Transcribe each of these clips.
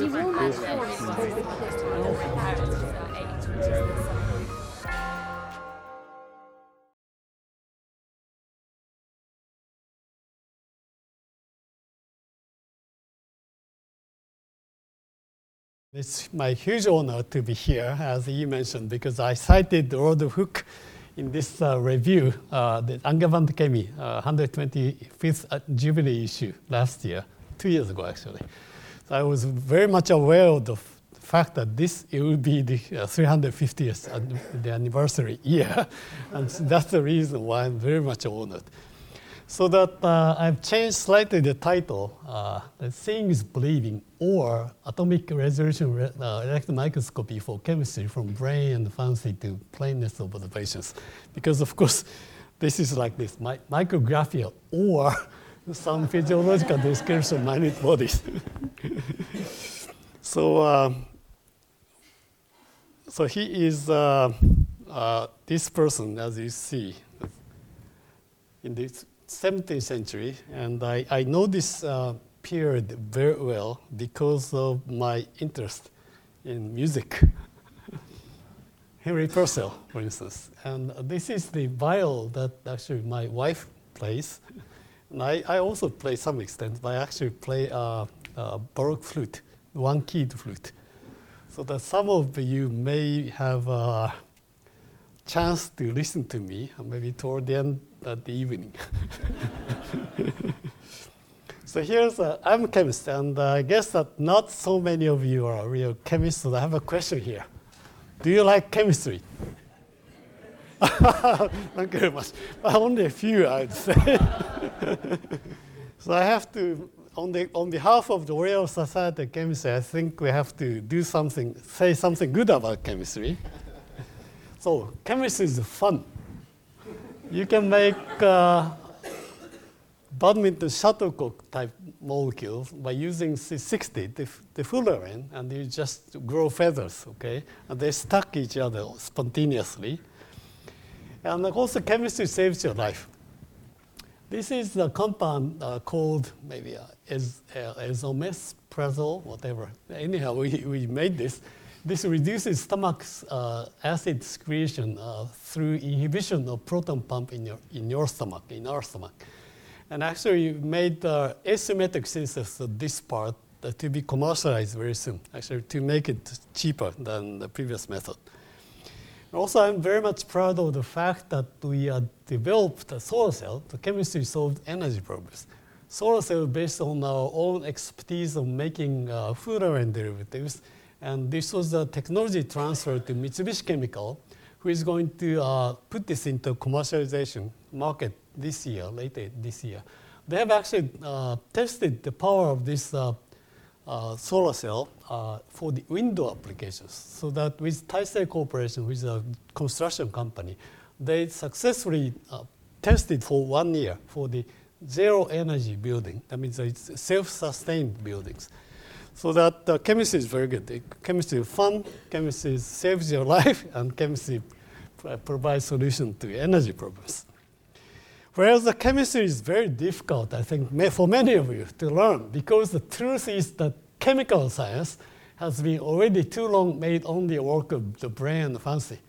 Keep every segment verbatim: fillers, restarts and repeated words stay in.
It's my huge honor to be here, as you mentioned, because I cited Roald Hook in this uh, review, uh, the Angewandte Chemie, uh, one hundred twenty-fifth Jubilee issue last year, two years ago actually. So I was very much aware of the f- fact that this it would be the uh, three hundred fiftieth ad- the anniversary year, and that's the reason why I'm very much honored. So that uh, I've changed slightly the title, uh, that Seeing is Believing, or Atomic Resolution Re- uh, Electron Microscopy for Chemistry from Brain and Fancy to Plainness of Observations. Because of course, this is like this, mi- Micrographia or some physiological description of minute bodies. so, um, so he is uh, uh, this person, as you see, in this seventeenth century, and I, I know this uh, period very well because of my interest in music. Henry Purcell, for instance. And this is the viol that actually my wife plays. And I, I also play to some extent, but I actually play uh, uh, Baroque flute, one-keyed flute. So that some of you may have a chance to listen to me, maybe toward the end at the evening. So here's, a, I'm a chemist, and I guess that not so many of you are real chemists, so I have a question here. Do you like chemistry? Thank you very much. But only a few, I'd say. So I have to, on, the, on behalf of the Royal Society of Chemistry, I think we have to do something, say something good about chemistry. So chemistry is fun. You can make uh, badminton shuttlecock type molecules by using C sixty, the, the fullerene, and you just grow feathers, okay? And they stuck each other spontaneously. And also chemistry saves your life. This is a compound uh, called maybe uh, es- uh, esomeprazole, whatever. Anyhow, we, we made this. This reduces stomach uh, acid secretion uh, through inhibition of proton pump in your in your stomach, in our stomach. And actually, you made uh, asymmetric synthesis of this part uh, to be commercialized very soon, actually to make it cheaper than the previous method. Also, I'm very much proud of the fact that we uh, developed a solar cell to chemistry solved energy problems. Solar cell based on our own expertise of making uh, fullerene derivatives. And this was a technology transfer to Mitsubishi Chemical, who is going to uh, put this into commercialization market this year, later this year. They have actually uh, tested the power of this uh, uh, solar cell uh, for the window applications. So that with Taisei Corporation, which is a construction company, they successfully uh, tested for one year for the zero energy building. That means it's self-sustained buildings. So that uh, chemistry is very good. It, chemistry is fun, chemistry saves your life, and chemistry pr- provides solution to energy problems. Whereas the chemistry is very difficult, I think, may, for many of you to learn, because the truth is that chemical science has been already too long made only work of the brain and the fancy.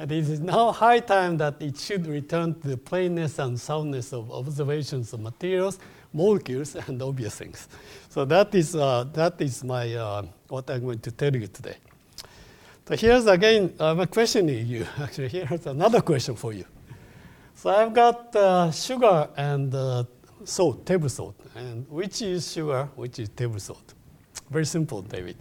And it is now high time that it should return to the plainness and soundness of observations of materials, molecules, and obvious things. So that is uh, that is my uh, what I'm going to tell you today. So here's again uh, my question to you. Actually, here's another question for you. So I've got uh, sugar and uh, salt, table salt, and which is sugar, which is table salt? Very simple, David.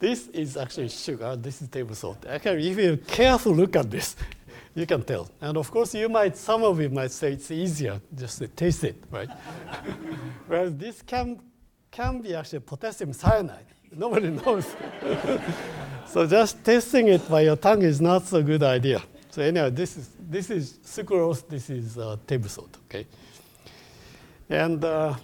This is actually sugar. This is table salt. Actually, if you carefully look at this, you can tell. And of course, you might, some of you might say it's easier just to taste it, right? Whereas this can can be actually potassium cyanide. Nobody knows. So just tasting it by your tongue is not so good idea. So anyway, this is this is sucrose. This is uh, table salt. Okay. And uh,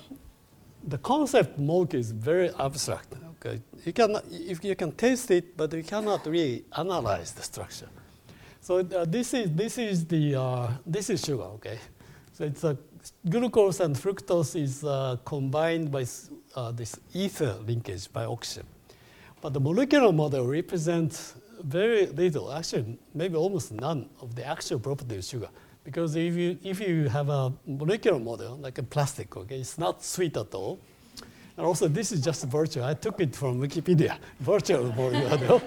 the concept molecule is very abstract. Okay. You can if you can taste it, but you cannot really analyze the structure. So uh, this is this is the uh, this is sugar, okay? So it's a uh, glucose and fructose is uh, combined by uh, this ether linkage by oxygen. But the molecular model represents very little, actually maybe almost none of the actual property of sugar. Because if you, if you have a molecular model, like a plastic, okay, it's not sweet at all. And also, this is just virtual. I took it from Wikipedia, virtual model.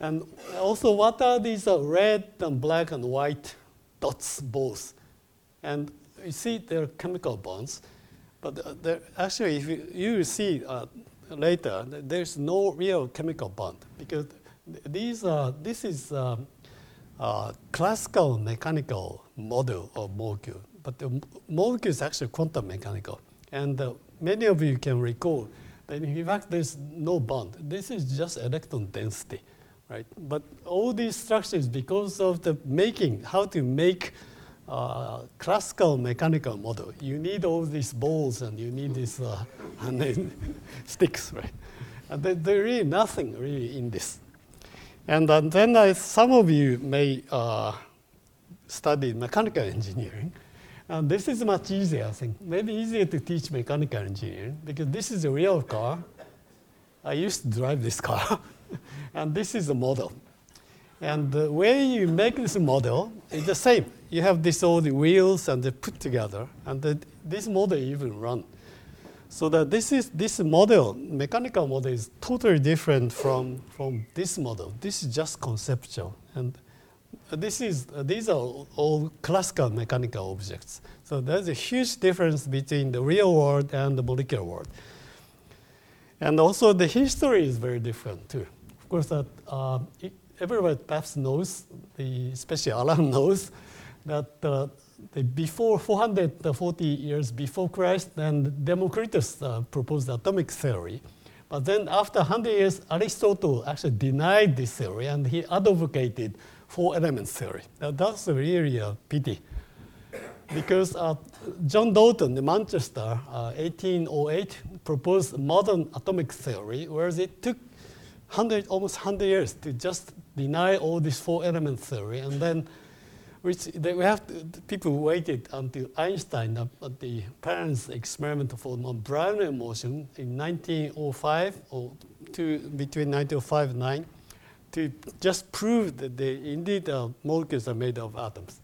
And also, what are these uh, red and black and white dots, balls? And you see they're chemical bonds. But they're actually, if you, you see uh, later, there's no real chemical bond. Because these are, this is... Uh, Uh, classical mechanical model of molecule, but the molecule is actually quantum mechanical. And uh, many of you can recall that in fact there's no bond. This is just electron density, right? But all these structures, because of the making, how to make uh, classical mechanical model, you need all these balls and you need these uh, and then sticks, right? And there's really nothing really in this. And uh, then I, some of you may uh, study mechanical engineering. And this is much easier, I think. Maybe easier to teach mechanical engineering because this is a real car. I used to drive this car. And this is a model. And the way you make this model is the same. You have this all the wheels and they put together. And the, this model even run. So that this is this model, mechanical model, is totally different from, from this model. This is just conceptual, and this is these are all classical mechanical objects. So there's a huge difference between the real world and the molecular world. And also the history is very different too. Of course, that uh, everybody perhaps knows, the, especially Alan knows, that. Uh, The before four hundred forty years before Christ, then Democritus uh, proposed atomic theory. But then after one hundred years, Aristotle actually denied this theory, and he advocated four elements theory. Now, that's really a pity. Because uh, John Dalton in Manchester, uh, eighteen oh eight, proposed modern atomic theory, whereas it took one hundred, almost one hundred years to just deny all this four element theory. And then which they, we have to, people waited until Einstein uh, at the parents' experiment for non-Brownian motion in nineteen oh five or to between nineteen oh five and nine to just prove that they indeed uh, molecules are made of atoms.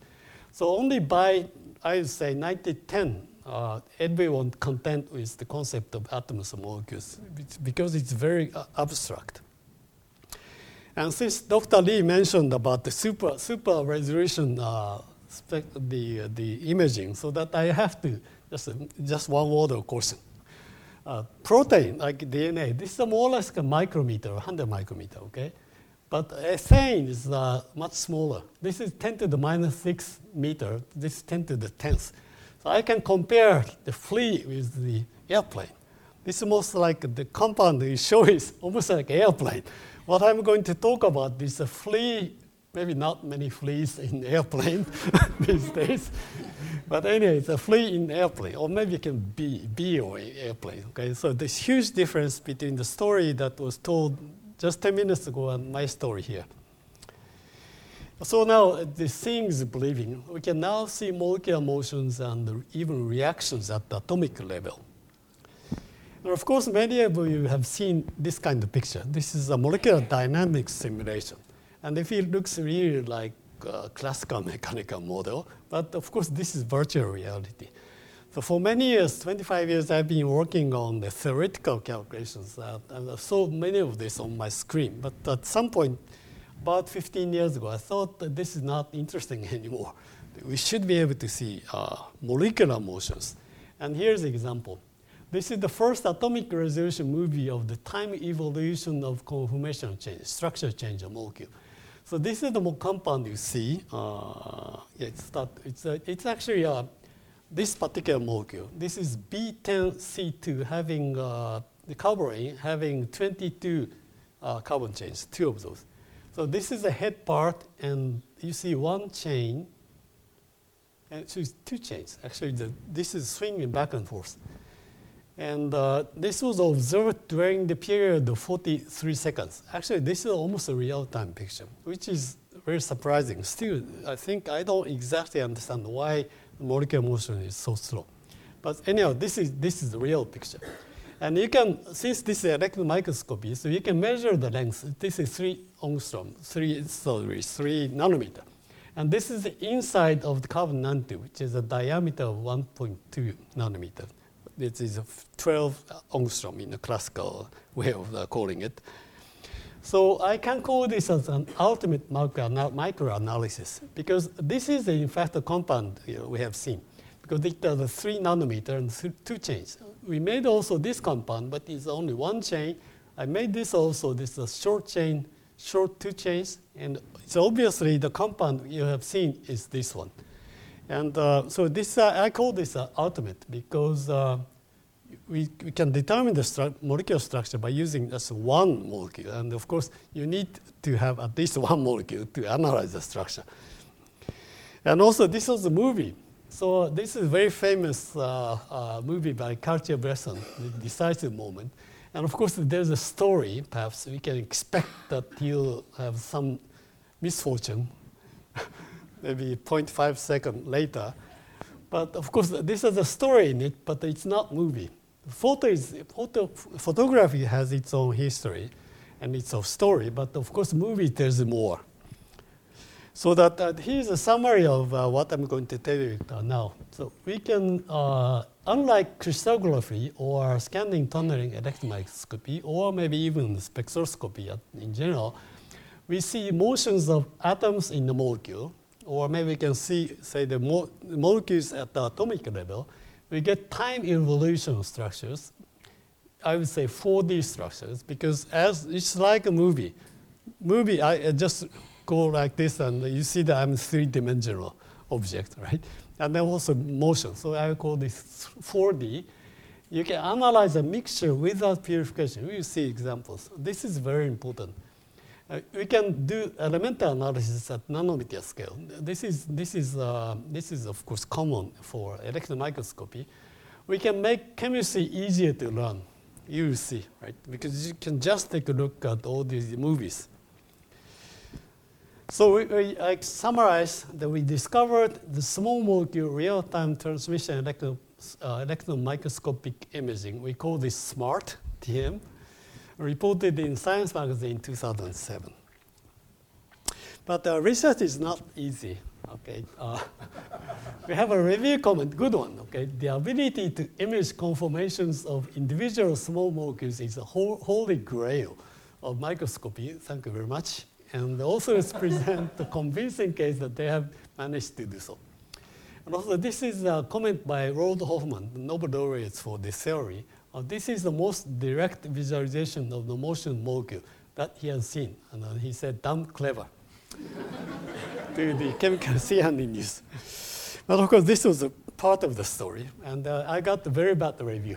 So only by I would say nineteen ten uh, everyone content with the concept of atoms and molecules because it's very uh, abstract. And since Doctor Lee mentioned about the super super resolution, uh, spec- the uh, the imaging, so that I have to just uh, just one word of caution. Uh, protein like D N A, this is more or less a micrometer, one hundred micrometer, okay? But ethane is uh, much smaller. This is ten to the minus six meter. This is ten to the tenth. So I can compare the flea with the airplane. This is most like the compound you show is almost like an airplane. What I'm going to talk about is a flea, maybe not many fleas in airplane these days, but anyway, it's a flea in airplane, or maybe it can be bee or airplane. Okay, so this huge difference between the story that was told just ten minutes ago and my story here. So now the seeing is believing. We can now see molecular motions and even reactions at the atomic level. Of course, many of you have seen this kind of picture. This is a molecular dynamics simulation. And if it looks really like a classical mechanical model, but of course, this is virtual reality. So for many years, twenty-five years, I've been working on the theoretical calculations. Uh, and I saw many of this on my screen. But at some point, about fifteen years ago, I thought that this is not interesting anymore. We should be able to see uh, molecular motions. And here's an example. This is the first atomic resolution movie of the time evolution of conformational change, structure change of molecule. So this is the compound you see. Uh, it's, not, it's, a, it's actually uh, this particular molecule. This is B ten C two having uh, the carborane having twenty-two uh, carbon chains, two of those. So this is the head part, and you see one chain, and so it's two chains. Actually, the, this is swinging back and forth. And uh, this was observed during the period of forty-three seconds. Actually, this is almost a real-time picture, which is very surprising. Still, I think I don't exactly understand why molecular motion is so slow. But anyhow, this is this is the real picture. And you can, since this is electron microscopy, so you can measure the length. This is three angstrom, three, sorry, three nanometer. And this is the inside of the carbon nanotube, which is a diameter of one point two nanometer. This is twelve angstrom in the classical way of uh, calling it. So I can call this as an ultimate microanalysis, because this is, in fact, a compound you know, we have seen, because it has a three nanometer and th two chains. We made also this compound, but it's only one chain. I made this also. This is a short chain, short two chains, and so obviously the compound you have seen is this one. And uh, so this uh, I call this uh, ultimate because uh, we, we can determine the stru molecular structure by using just one molecule. And of course, you need to have at least one molecule to analyze the structure. And also, this was a movie. So this is a very famous uh, uh, movie by Cartier-Bresson, The Decisive Moment. And of course, if there's a story, perhaps we can expect that he'll have some misfortune, maybe zero point five seconds later. But of course, this has a story in it, but it's not movie. Photo is, photo, photography has its own history and its own story, but of course, movie tells more. So that uh, here's a summary of uh, what I'm going to tell you now. So we can, uh, unlike crystallography or scanning tunneling electron microscopy, or maybe even spectroscopy in general, we see motions of atoms in the molecule, or maybe we can see, say, the mo molecules at the atomic level. We get time evolution structures. I would say four D structures, because as it's like a movie. Movie, I, I just go like this, and you see that I'm a three-dimensional object, right? And then also motion. So I call this four D. You can analyze a mixture without purification. We will see examples. This is very important. Uh, we can do elemental analysis at nanometer scale. This is this is uh, this is of course common for electron microscopy. We can make chemistry easier to learn. You will see, right? Because you can just take a look at all these movies. So we, we, I summarize that we discovered the small molecule real-time transmission electron, uh, electron microscopic imaging. We call this SMART T M. Reported in Science magazine in two thousand seven. But uh, research is not easy, okay? Uh, we have a review comment, good one, okay? The ability to image conformations of individual small molecules is a whole, holy grail of microscopy. Thank you very much. And the authors present the convincing case that they have managed to do so. And also, this is a comment by Roald Hoffmann, the Nobel laureate for this theory. Uh, this is the most direct visualization of the motion molecule that he has seen. And uh, he said, damn clever, to the chemical C and D news. But of course, this was a part of the story. And uh, I got a very bad review.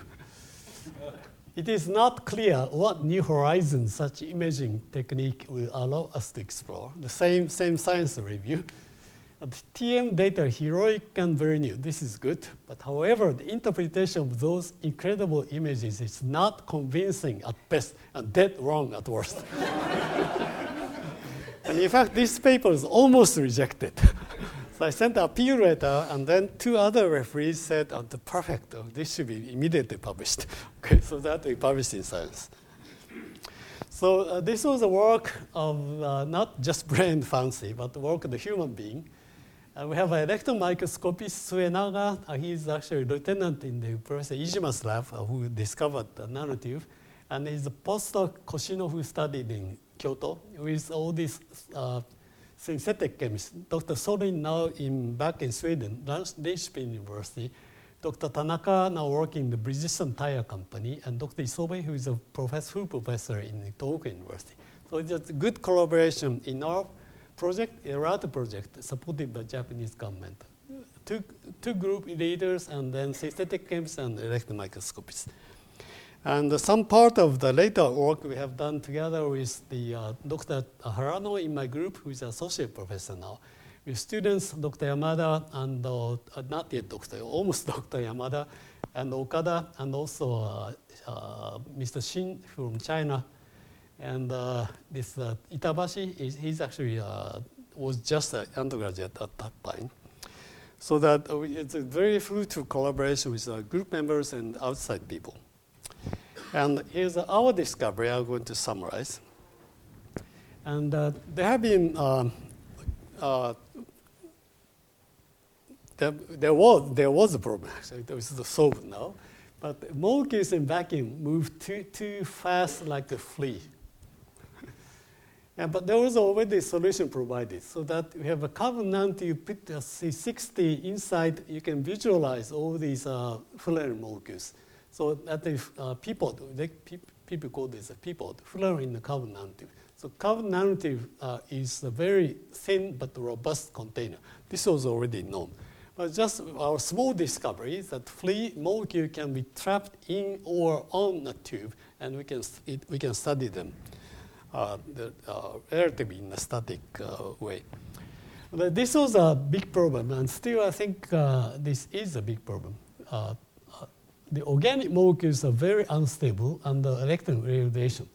It is not clear what new horizons such imaging technique will allow us to explore. The same, same science review. The T M data heroic and very new. This is good. But however, the interpretation of those incredible images is not convincing at best and dead wrong at worst. And in fact, this paper is almost rejected. So I sent an appeal letter, and then two other referees said, oh, the perfect, oh, this should be immediately published. Okay, so that we published in Science. So uh, this was a work of uh, not just brain fancy, but the work of the human being. Uh, we have an electron microscopist, Suenaga. Uh, he is actually a lieutenant in the Professor Ijima's lab uh, who discovered the nanotube. And he's a postdoc, Koshino, who studied in Kyoto with all these uh, synthetic chemists. Doctor Sorin now in, back in Sweden, Linköping University. Doctor Tanaka now working in the Bridgestone Tire Company. And Doctor Isobe, who is a professor, full professor in Tohoku University. So it's a good collaboration in our project, a R A T project supported by Japanese government. Two, two group leaders, and then synthetic chemists and electron microscopists. And uh, some part of the later work we have done together with the uh, Doctor Harano in my group, who is associate professor now, with students, Doctor Yamada, and uh, not yet Doctor, almost Doctor Yamada, and Okada, and also uh, uh, Mister Xin from China. And uh, this uh, Itabashi, is, he's actually uh, was just an undergraduate at that time. So that uh, it's a very fruitful collaboration with uh, group members and outside people. And here's our discovery I'm going to summarize. And uh, there have been, uh, uh, there, there, was, there was a problem, actually, this is solved now. But molecules in vacuum move too, too fast like a flea. And, but there was already a solution provided, so that we have a carbon-nanotube, you put a C sixty inside, you can visualize all these uh, fluorine molecules. So that is uh, P P O D, they, people call this a P P O D, fluorine carbon nanotube. So carbon nanotube uh, is a very thin but robust container. This was already known. But just our small discovery is that flea molecule can be trapped in or on a tube, and we can, it, we can study them uh, the, uh, relatively in a static uh, way. But this was a big problem, and still I think uh, this is a big problem. Uh, the organic molecules are very unstable under electron radiation.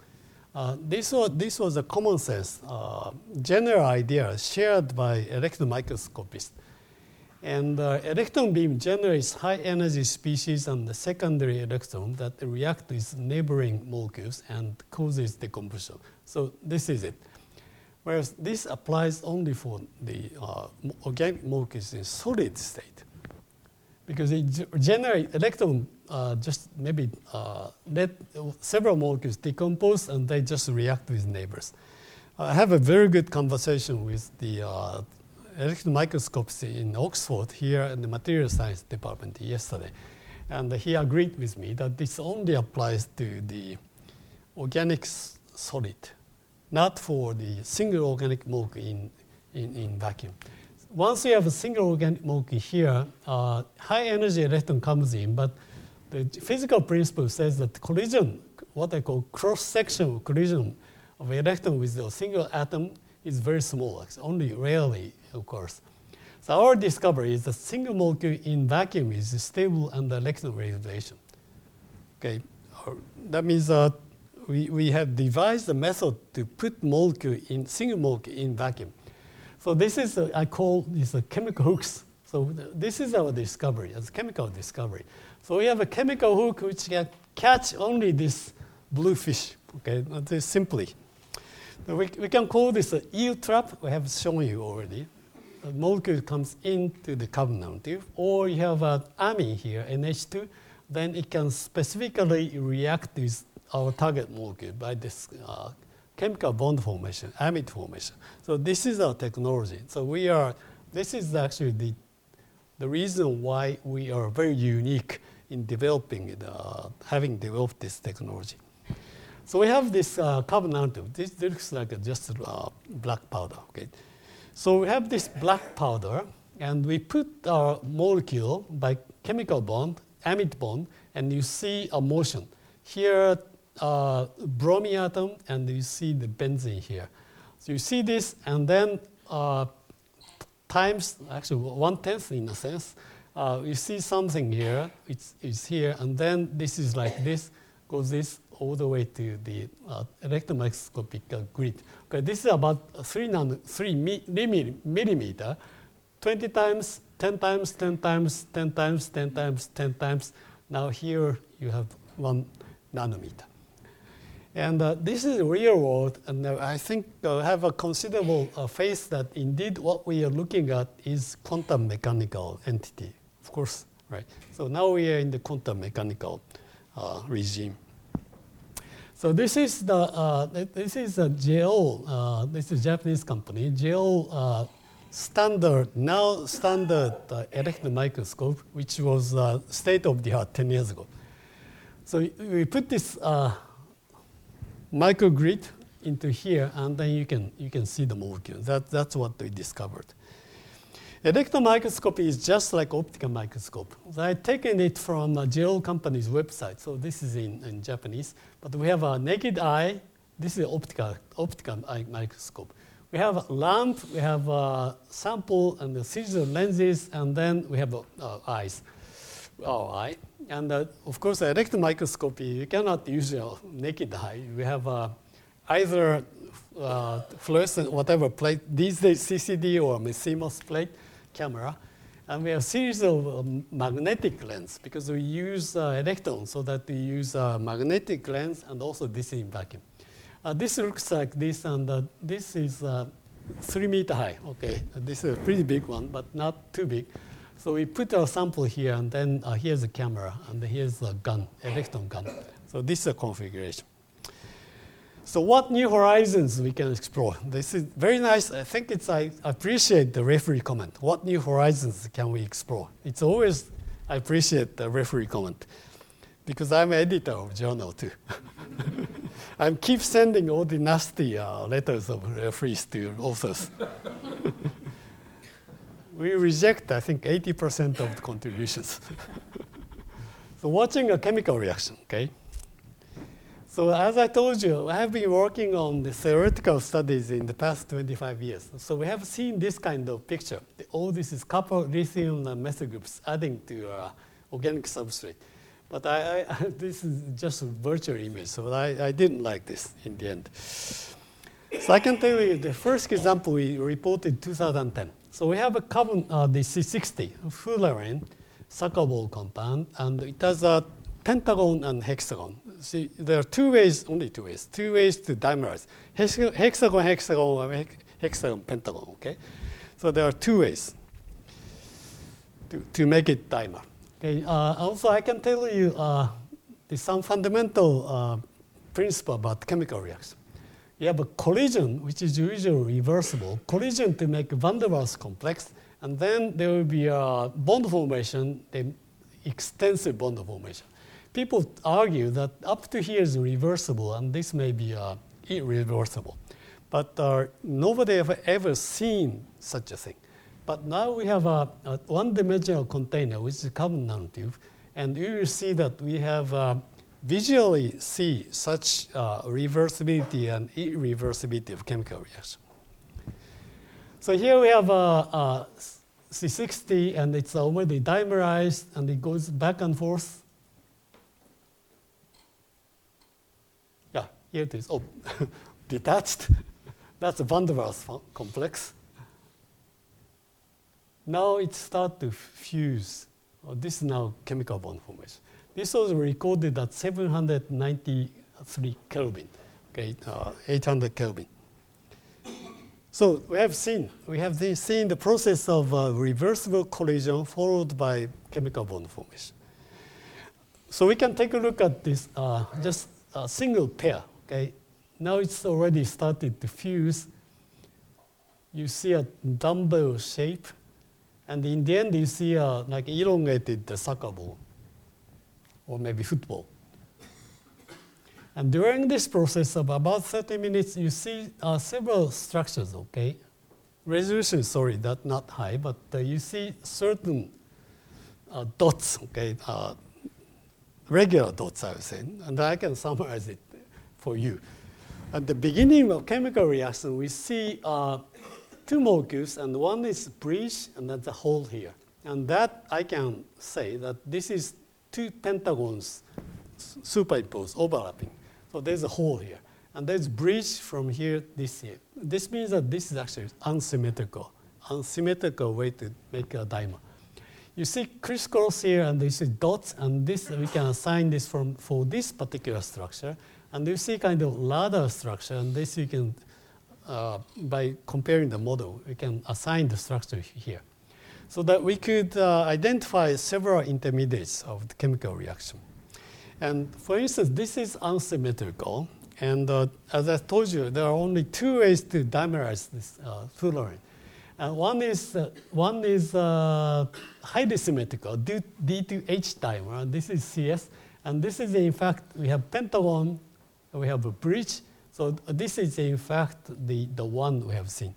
Uh, this, was, this was a common sense, uh, general idea shared by electron microscopists. And uh, electron beam generates high energy species and the secondary electron that react with neighboring molecules and causes decomposition. So this is it. Whereas this applies only for the uh, organic molecules in solid state, because it generates electron uh, just maybe uh, let several molecules decompose and they just react with neighbors. I have a very good conversation with the uh, electron microscopes in Oxford here in the material science department yesterday. And he agreed with me that this only applies to the organic solid, not for the single organic molecule in, in, in vacuum. Once you have a single organic molecule here, uh, high energy electron comes in, but the physical principle says that collision, what I call cross-sectional collision of electron with a single atom is very small, it's only rarely occurs. So our discovery is that single molecule in vacuum is stable under electron radiation. Okay, that means that we, we have devised a method to put molecule in single molecule in vacuum. So this is, a, I call this a chemical hooks. So this is our discovery, as chemical discovery. So we have a chemical hook which can catch only this blue fish, okay, this simply. We, we can call this an eel trap, we have shown you already. A molecule comes into the carbon nanotube, or you have an amine here, N H two, then it can specifically react with our target molecule by this uh, chemical bond formation, amide formation. So this is our technology. So we are, this is actually the, the reason why we are very unique in developing, it, uh, having developed this technology. So we have this uh, carbon nanotube. This looks like a just uh, black powder, okay? So we have this black powder, and we put our molecule by chemical bond, amide bond, and you see a motion. Here, Uh, bromine atom, and you see the benzene here. So you see this, and then uh, times, actually one-tenth in a sense, uh, you see something here, it's, it's here, and then this is like this, goes this all the way to the uh, electron microscopic uh, grid. Okay, this is about three, nano, three mi- millimeter, twenty times, ten times, ten times, ten times, ten times, ten times. Now here you have one nanometer. And uh, this is real world, and uh, I think uh, have a considerable uh, faith that indeed what we are looking at is quantum mechanical entity, of course, right? So now we are in the quantum mechanical uh, regime. So this is the uh, this is a J L, uh, this is a Japanese company, J L uh, standard now standard uh, electron microscope, which was uh, state of the art ten years ago. So we put this. Uh, microgrid into here, and then you can you can see the molecule. That that's what we discovered. Electron microscopy is just like optical microscope. I've taken it from a J L company's website, so this is in, in Japanese. But we have a naked eye. This is optical optical microscope. We have a lamp, we have a sample and the scissor lenses, and then we have a, uh, eyes, our eye. And uh, of course, electron microscopy, you cannot use your naked eye. We have uh, either uh, fluorescent, whatever plate, these days C C D or CMOS plate camera. And we have series of uh, magnetic lens because we use uh, electrons, so that we use a uh, magnetic lens and also D C in vacuum. Uh, this looks like this, and uh, this is uh, three meter high. Okay, uh, this is a pretty big one, but not too big. So we put our sample here, and then uh, here's a camera, and here's a gun, electron gun. So this is a configuration. So what new horizons we can explore? This is very nice. I think it's, I appreciate the referee comment. What new horizons can we explore? It's always, I appreciate the referee comment because I'm editor of journal too. I keep sending all the nasty uh, letters of referees to authors. We reject, I think, eighty percent of the contributions. So watching a chemical reaction, okay? So as I told you, I have been working on the theoretical studies in the past twenty-five years. So we have seen this kind of picture. All this is copper, lithium, and methyl groups adding to uh, organic substrate. But I, I, this is just a virtual image, so I, I didn't like this in the end. So I can tell you the first example we reported in two thousand ten. So we have a carbon, uh, the C sixty, fullerene, saccable compound, and it has a pentagon and hexagon. See, there are two ways, only two ways, two ways to dimerize. Hexagon, hexagon, hexagon, hexagon, pentagon, okay? So there are two ways to, to make it dimer. Okay, uh, also I can tell you uh, some fundamental uh, principle about chemical reaction. You have a collision, which is usually reversible, collision to make van der Waals complex, and then there will be a bond formation, the extensive bond formation. People argue that up to here is reversible, and this may be uh, irreversible. But uh, nobody ever, ever seen such a thing. But now we have a, a one-dimensional container, which is a carbon nanotube, and you will see that we have uh, visually see such uh, reversibility and irreversibility of chemical reaction. So here we have a, a C sixty, and it's already dimerized, and it goes back and forth. Yeah, here it is. Oh, detached. That's a van der Waals complex. Now it starts to fuse. Oh, this is now chemical bond formation. This was recorded at seven hundred ninety-three Kelvin, okay, uh, eight hundred Kelvin. So we have seen we have seen the process of uh, reversible collision followed by chemical bond formation. So we can take a look at this uh, just a single pair. Okay, now it's already started to fuse. You see a dumbbell shape, and in the end you see a like elongated soccer ball, or maybe football. And during this process of about thirty minutes, you see uh, several structures, okay? Resolution, sorry, that's not high, but uh, you see certain uh, dots, okay? Uh, regular dots, I would say, and I can summarize it for you. At the beginning of chemical reaction, we see uh, two molecules, and one is breach, and that's a hole here. And that, I can say that this is two pentagons superimposed, overlapping. So there's a hole here. And there's breach from here, this here. This means that this is actually unsymmetrical, unsymmetrical way to make a dimer. You see crisscross here, and you see dots, and this we can assign this from for this particular structure. And you see kind of ladder structure, and this you can, uh, by comparing the model, we can assign the structure here, so that we could uh, identify several intermediates of the chemical reaction. And for instance, this is unsymmetrical. And uh, as I told you, there are only two ways to dimerize this uh, fullerene. Uh, one is, uh, one is uh, highly symmetrical, D two H dimer. This is C S. And this is, in fact, we have pentagon, we have a breach. So this is, in fact, the, the one we have seen.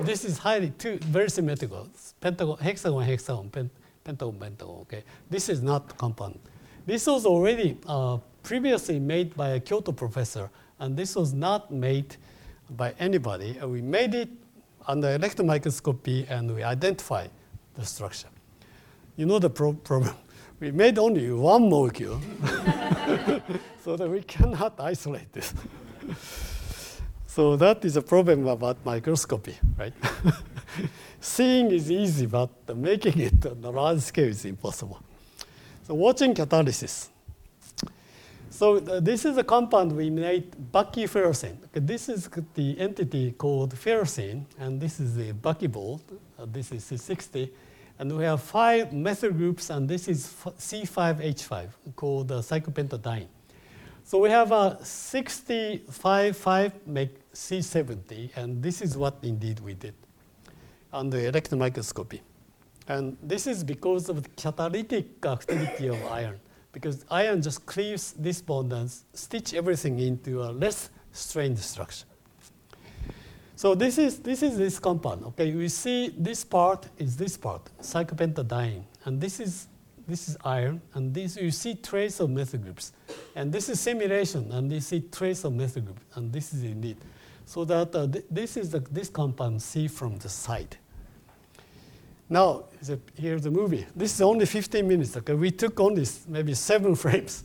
This is highly two very symmetrical. Pentagon, hexagon, hexagon, pent, pentagon, pentagon. Okay, this is not compound. This was already uh, previously made by a Kyoto professor, and this was not made by anybody. We made it under electron microscopy, and we identify the structure. You know the pro- problem. We made only one molecule, so that we cannot isolate this. So that is a problem about microscopy, right? Seeing is easy, but making it on a large scale is impossible. So watching catalysis. So the, this is a compound we made buckyferrocene. This is the entity called ferrocene, and this is the buckybolt. Uh, this is C sixty. And we have five methyl groups, and this is C five H five, called uh, cyclopentadiene. So we have a sixty-five five make C seventy, and this is what indeed we did under electron microscopy. And this is because of the catalytic activity of iron, because iron just cleaves this bond and stitch everything into a less strained structure. So this is this is this compound. Okay, we see this part is this part, cyclopentadiene, and this is this is iron, and this you see trace of methyl groups, and this is simulation, and you see trace of methyl group, and this is indeed. So that uh, th- this is the, this compound C from the side. Now the, here's the movie. This is only fifteen minutes. Okay, we took only maybe seven frames.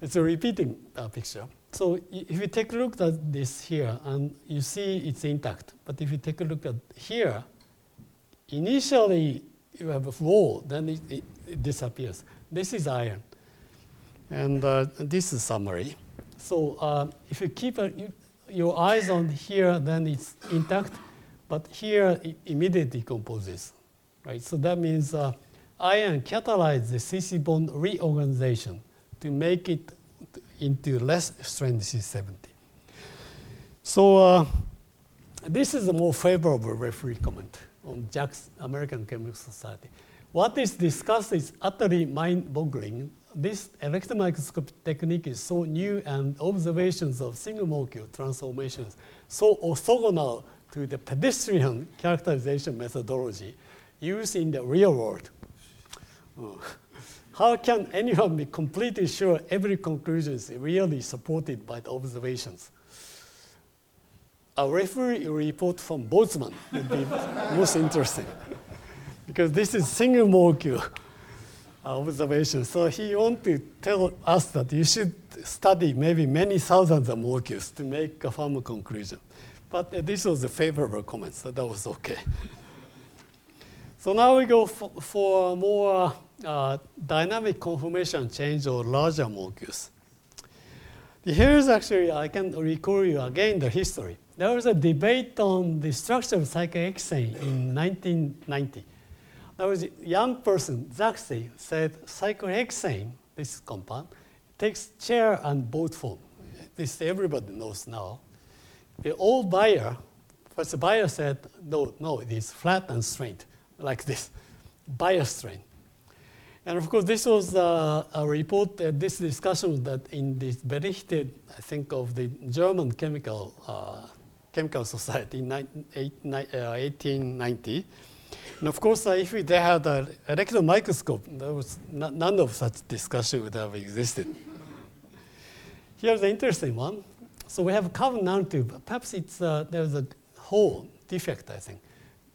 It's a repeating uh, picture. So if you take a look at this here, and you see it's intact. But if you take a look at here, initially you have a wall, then it, it, it disappears. This is iron, and uh, this is summary. So uh, if you keep a, you, your eyes on here, then it's intact, but here it immediately decomposes, right? So that means uh, iron catalyzes the C C bond reorganization to make it into less strained C seventy. So uh, this is a more favorable referee comment on JACS, American Chemical Society. What is discussed is utterly mind-boggling. This electron microscopy technique is so new, and observations of single molecule transformations so orthogonal to the pedestrian characterization methodology used in the real world. Oh. How can anyone be completely sure every conclusion is really supported by the observations? A referee report from Boltzmann would be most interesting, because this is single molecule observation. So he wants to tell us that you should study maybe many thousands of molecules to make a firm conclusion. But uh, this was a favorable comment, so that was okay. So now we go for, for more uh, dynamic conformation change or larger molecules. Here's actually, I can recall you again the history. There was a debate on the structure of cyclohexane in nineteen ninety. There was a young person, Sachse, said cyclohexane, this compound, takes chair and boat form. This everybody knows now. The old Bayer, first Bayer said, no, no, it is flat and strained, like this, Bayer strain. And of course, this was uh, a report, uh, this discussion that in this Berichte, I think, of the German Chemical uh, Chemical Society in eighteen ninety. And of course, uh, if we, they had an electron microscope, there was n- none of such discussion would have existed. Here's the interesting one. So we have a carbon nanotube. Perhaps it's uh, there's a hole defect, I think.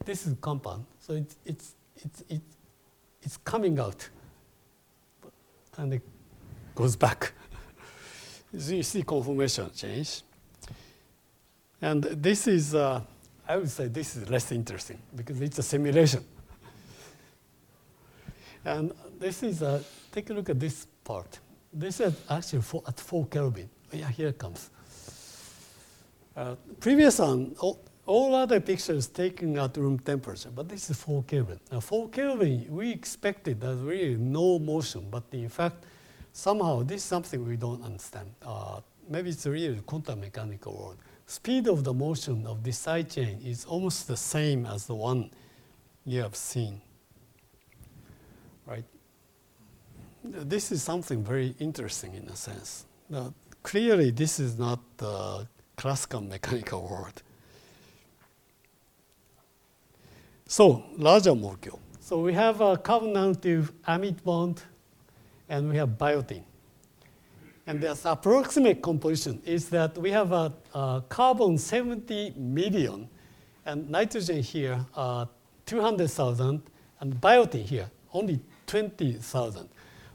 This is compound, so it's it's it's it's, it's coming out. And it goes back. So you see conformation change. And this is, uh, I would say this is less interesting because it's a simulation. And this is, uh, take a look at this part. This is actually four, at four Kelvin. Yeah, here it comes. Uh, previous one, all, all other pictures taken at room temperature, but this is four Kelvin. Now, four Kelvin, we expected that really no motion, but in fact, somehow this is something we don't understand. Uh, maybe it's really quantum mechanical world. Speed of the motion of this side chain is almost the same as the one you have seen, right? This is something very interesting in a sense. Now, clearly, this is not uh, classical mechanical world. So, larger molecule. So we have a carbon nanotube, amide bond, and we have biotin. And the approximate composition is that we have a, a carbon seventy million, and nitrogen here uh, two hundred thousand, and biotin here only twenty thousand.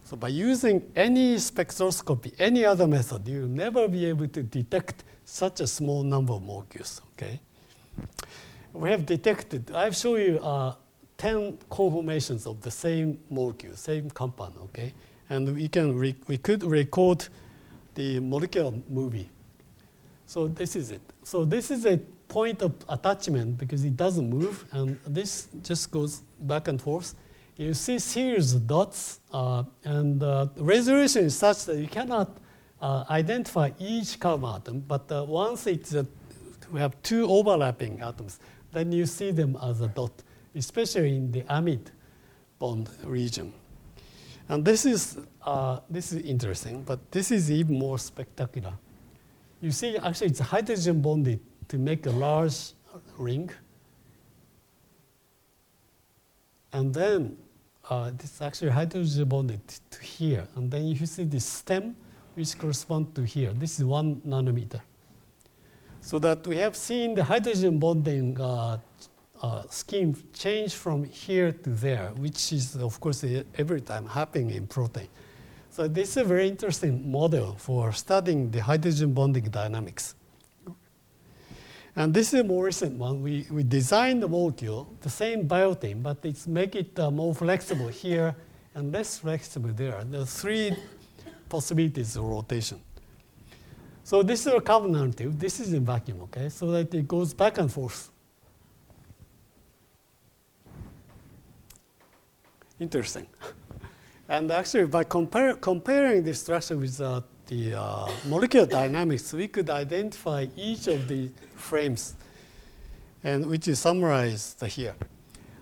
So by using any spectroscopy, any other method, you'll never be able to detect such a small number of molecules, okay? we have detected, I've shown you uh, ten conformations of the same molecule, same compound, okay? And we can re we could record the molecular movie. So this is it. So this is a point of attachment because it doesn't move, and this just goes back and forth. You see series of dots, uh, and uh, resolution is such that you cannot uh, identify each carbon atom, but uh, once it's a, we have two overlapping atoms, then you see them as a dot, especially in the amide bond region. And this is, uh, this is interesting, but this is even more spectacular. You see, actually, it's hydrogen bonded to make a large ring. And then uh, this is actually hydrogen bonded to here. And then you see this stem, which corresponds to here. This is one nanometer. So that we have seen the hydrogen bonding uh, uh, scheme change from here to there, which is, of course, every time happening in protein. So this is a very interesting model for studying the hydrogen bonding dynamics. And this is a more recent one. We, we designed the molecule, the same biotin, but it's make it uh, more flexible here and less flexible there. There are three possibilities of rotation. So this is a carbon narrative. This is in vacuum, okay? So that it goes back and forth. Interesting. And actually, by compar comparing this structure with uh, the uh, molecular dynamics, we could identify each of the frames, and which is summarized here.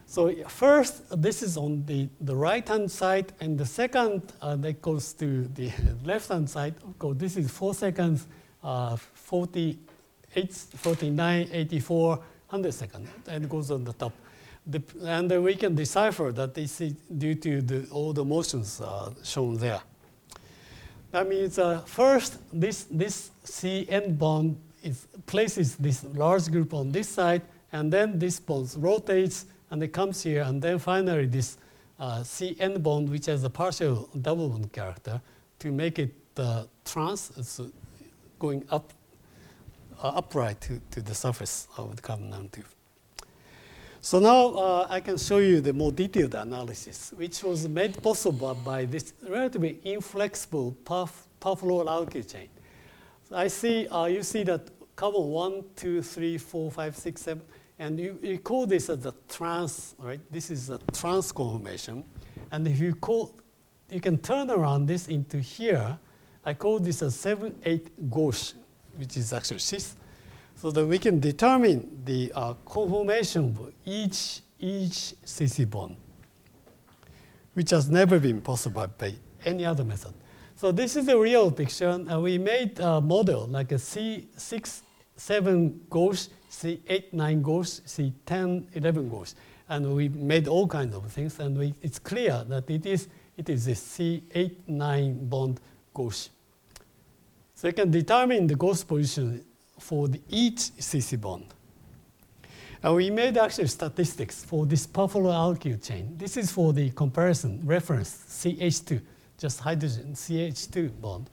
So first, this is on the, the right-hand side, and the second uh, that goes to the left-hand side. Of course, this is four seconds, uh, forty-eight, forty-nine, eighty-four, one hundred seconds, and it goes on the top. The, and uh, we can decipher that this is due to the, all the motions uh, shown there. That means uh, first, this, this C N bond is places this large group on this side, and then this bond rotates, and it comes here, and then finally this uh, C N bond, which has a partial double bond character, to make it uh, trans, so going up, uh, upright to, to the surface of the carbon nanotube. So now uh, I can show you the more detailed analysis, which was made possible by this relatively inflexible perfluoro alkyl chain. So I see, uh, you see that carbon one, two, three, four, five, six, seven, and you, you call this as a trans, right? This is a trans conformation. And if you call, you can turn around this into here. I call this a seven, eight gauche, which is actually cis. So that we can determine the uh, conformation of each, each C C bond, which has never been possible by any other method. So this is a real picture, and we made a model like a C six, seven gauche, C eight, nine gauche, C ten, eleven gauche. And we made all kinds of things, and we, it's clear that it is, it is this C eight, nine bond gauche. So you can determine the gauche position for the each C C bond. And we made actually statistics for this perfluoroalkyl chain. This is for the comparison reference C H two, just hydrogen C H two bond.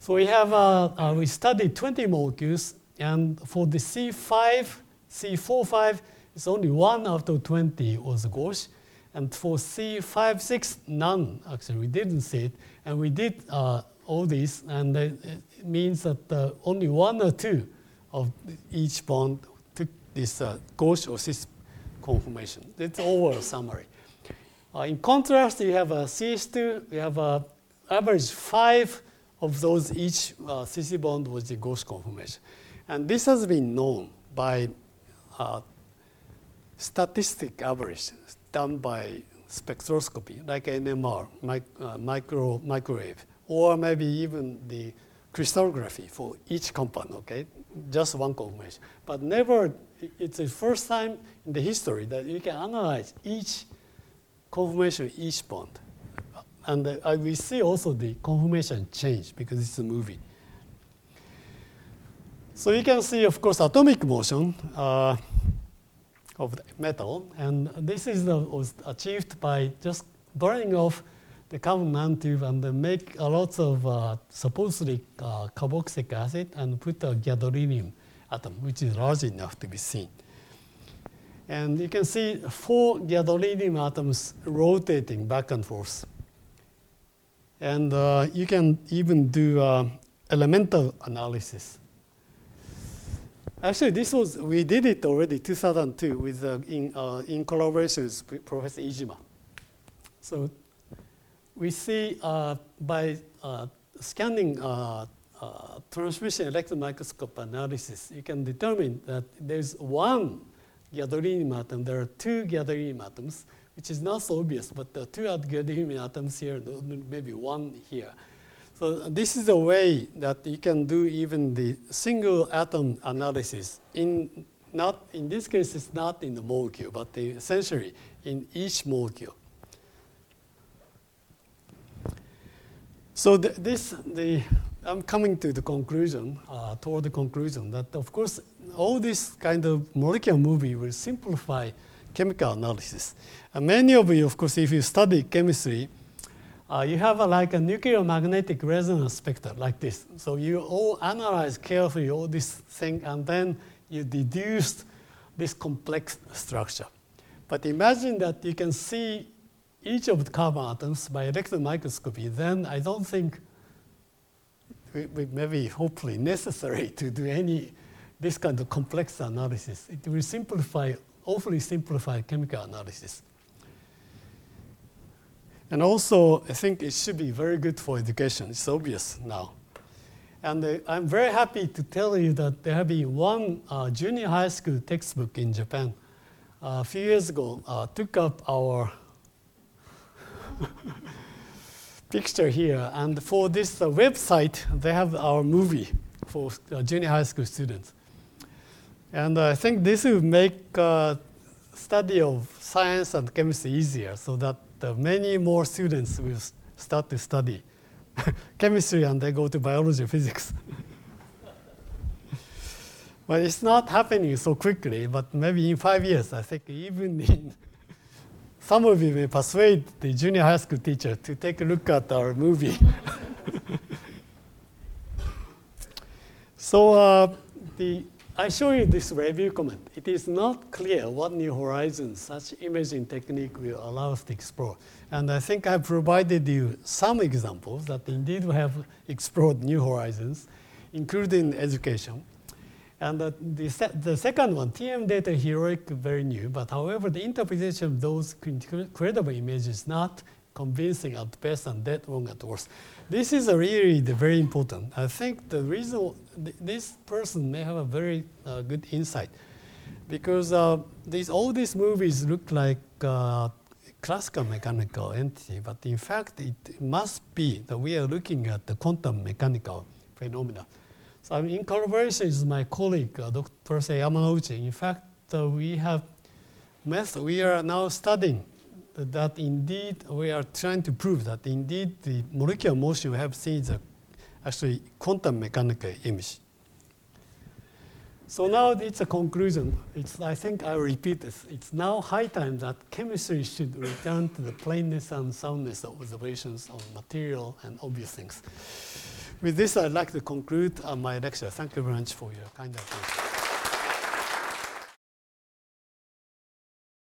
So we have uh, uh, we studied twenty molecules, and for the C five, C forty-five, it's only one out of twenty was gauche, and for C fifty-six, none actually. We didn't see it, and we did uh, all these, and it means that uh, only one or two of each bond took this uh, gauche or cis conformation. That's overall summary. Uh, in contrast, you have a C H two. We have an average five of those each uh, C C bond was the gauche conformation. And this has been known by uh, statistic average done by spectroscopy, like N M R, mic uh, micro microwave, or maybe even the crystallography for each compound, okay? Just one conformation. But never, it's the first time in the history that you can analyze each conformation, each bond. And uh, we see also the conformation change because it's moving. So you can see, of course, atomic motion uh, of the metal. And this is the, was achieved by just burning off the carbon nanotube, and they make a lot of uh, supposedly uh, carboxylic acid and put a gadolinium atom, which is large enough to be seen. And you can see four gadolinium atoms rotating back and forth. And uh, you can even do uh, elemental analysis. Actually, this was, we did it already two thousand two with, uh, in, uh, in collaboration with Professor Ijima. So we see uh, by uh, scanning uh, uh, transmission electron microscope analysis, you can determine that there's one gadolinium atom. There are two gadolinium atoms, which is not so obvious, but there are two gadolinium atoms here, maybe one here. So this is a way that you can do even the single atom analysis. In not in this case, it's not in the molecule, but essentially in each molecule. So th this, the I'm coming to the conclusion, uh, toward the conclusion that of course all this kind of molecular movie will simplify chemical analysis. And many of you, of course, if you study chemistry. Uh, you have a, like a nuclear magnetic resonance spectrum like this. So you all analyze carefully all this thing, and then you deduce this complex structure. But imagine that you can see each of the carbon atoms by electron microscopy. Then I don't think it will maybe hopefully necessary to do any this kind of complex analysis. It will simplify, awfully simplify chemical analysis. And also, I think it should be very good for education. It's obvious now. And uh, I'm very happy to tell you that there have been one uh, junior high school textbook in Japan uh, a few years ago uh, took up our picture here. And for this uh, website, they have our movie for uh, junior high school students. And uh, I think this will make uh, study of science and chemistry easier so that Uh, many more students will start to study chemistry and they go to biology, physics. But it's not happening so quickly, but maybe in five years, I think even in some of you may persuade the junior high school teacher to take a look at our movie. So uh, the I show you this review comment. It is not clear what new horizons such imaging technique will allow us to explore. And I think I provided you some examples that indeed we have explored new horizons, including education. And uh, the, se the second one, T M data heroic, very new. But however, the interpretation of those credible images is not convincing at best and dead wrong at worst. This is really the very important. I think the reason th this person may have a very uh, good insight, because uh, these all these movies look like uh, classical mechanical entity, but in fact it must be that we are looking at the quantum mechanical phenomena. So I'm in collaboration with my colleague uh, Doctor Taisei Yamauchi. In fact, uh, we have method. We are now studying. That indeed we are trying to prove that indeed the molecular motion we have seen is a actually quantum mechanical image. So now it's a conclusion. It's, I think I repeat this. It's now high time that chemistry should return to the plainness and soundness of observations of material and obvious things. With this, I'd like to conclude uh, my lecture. Thank you very much for your kind attention.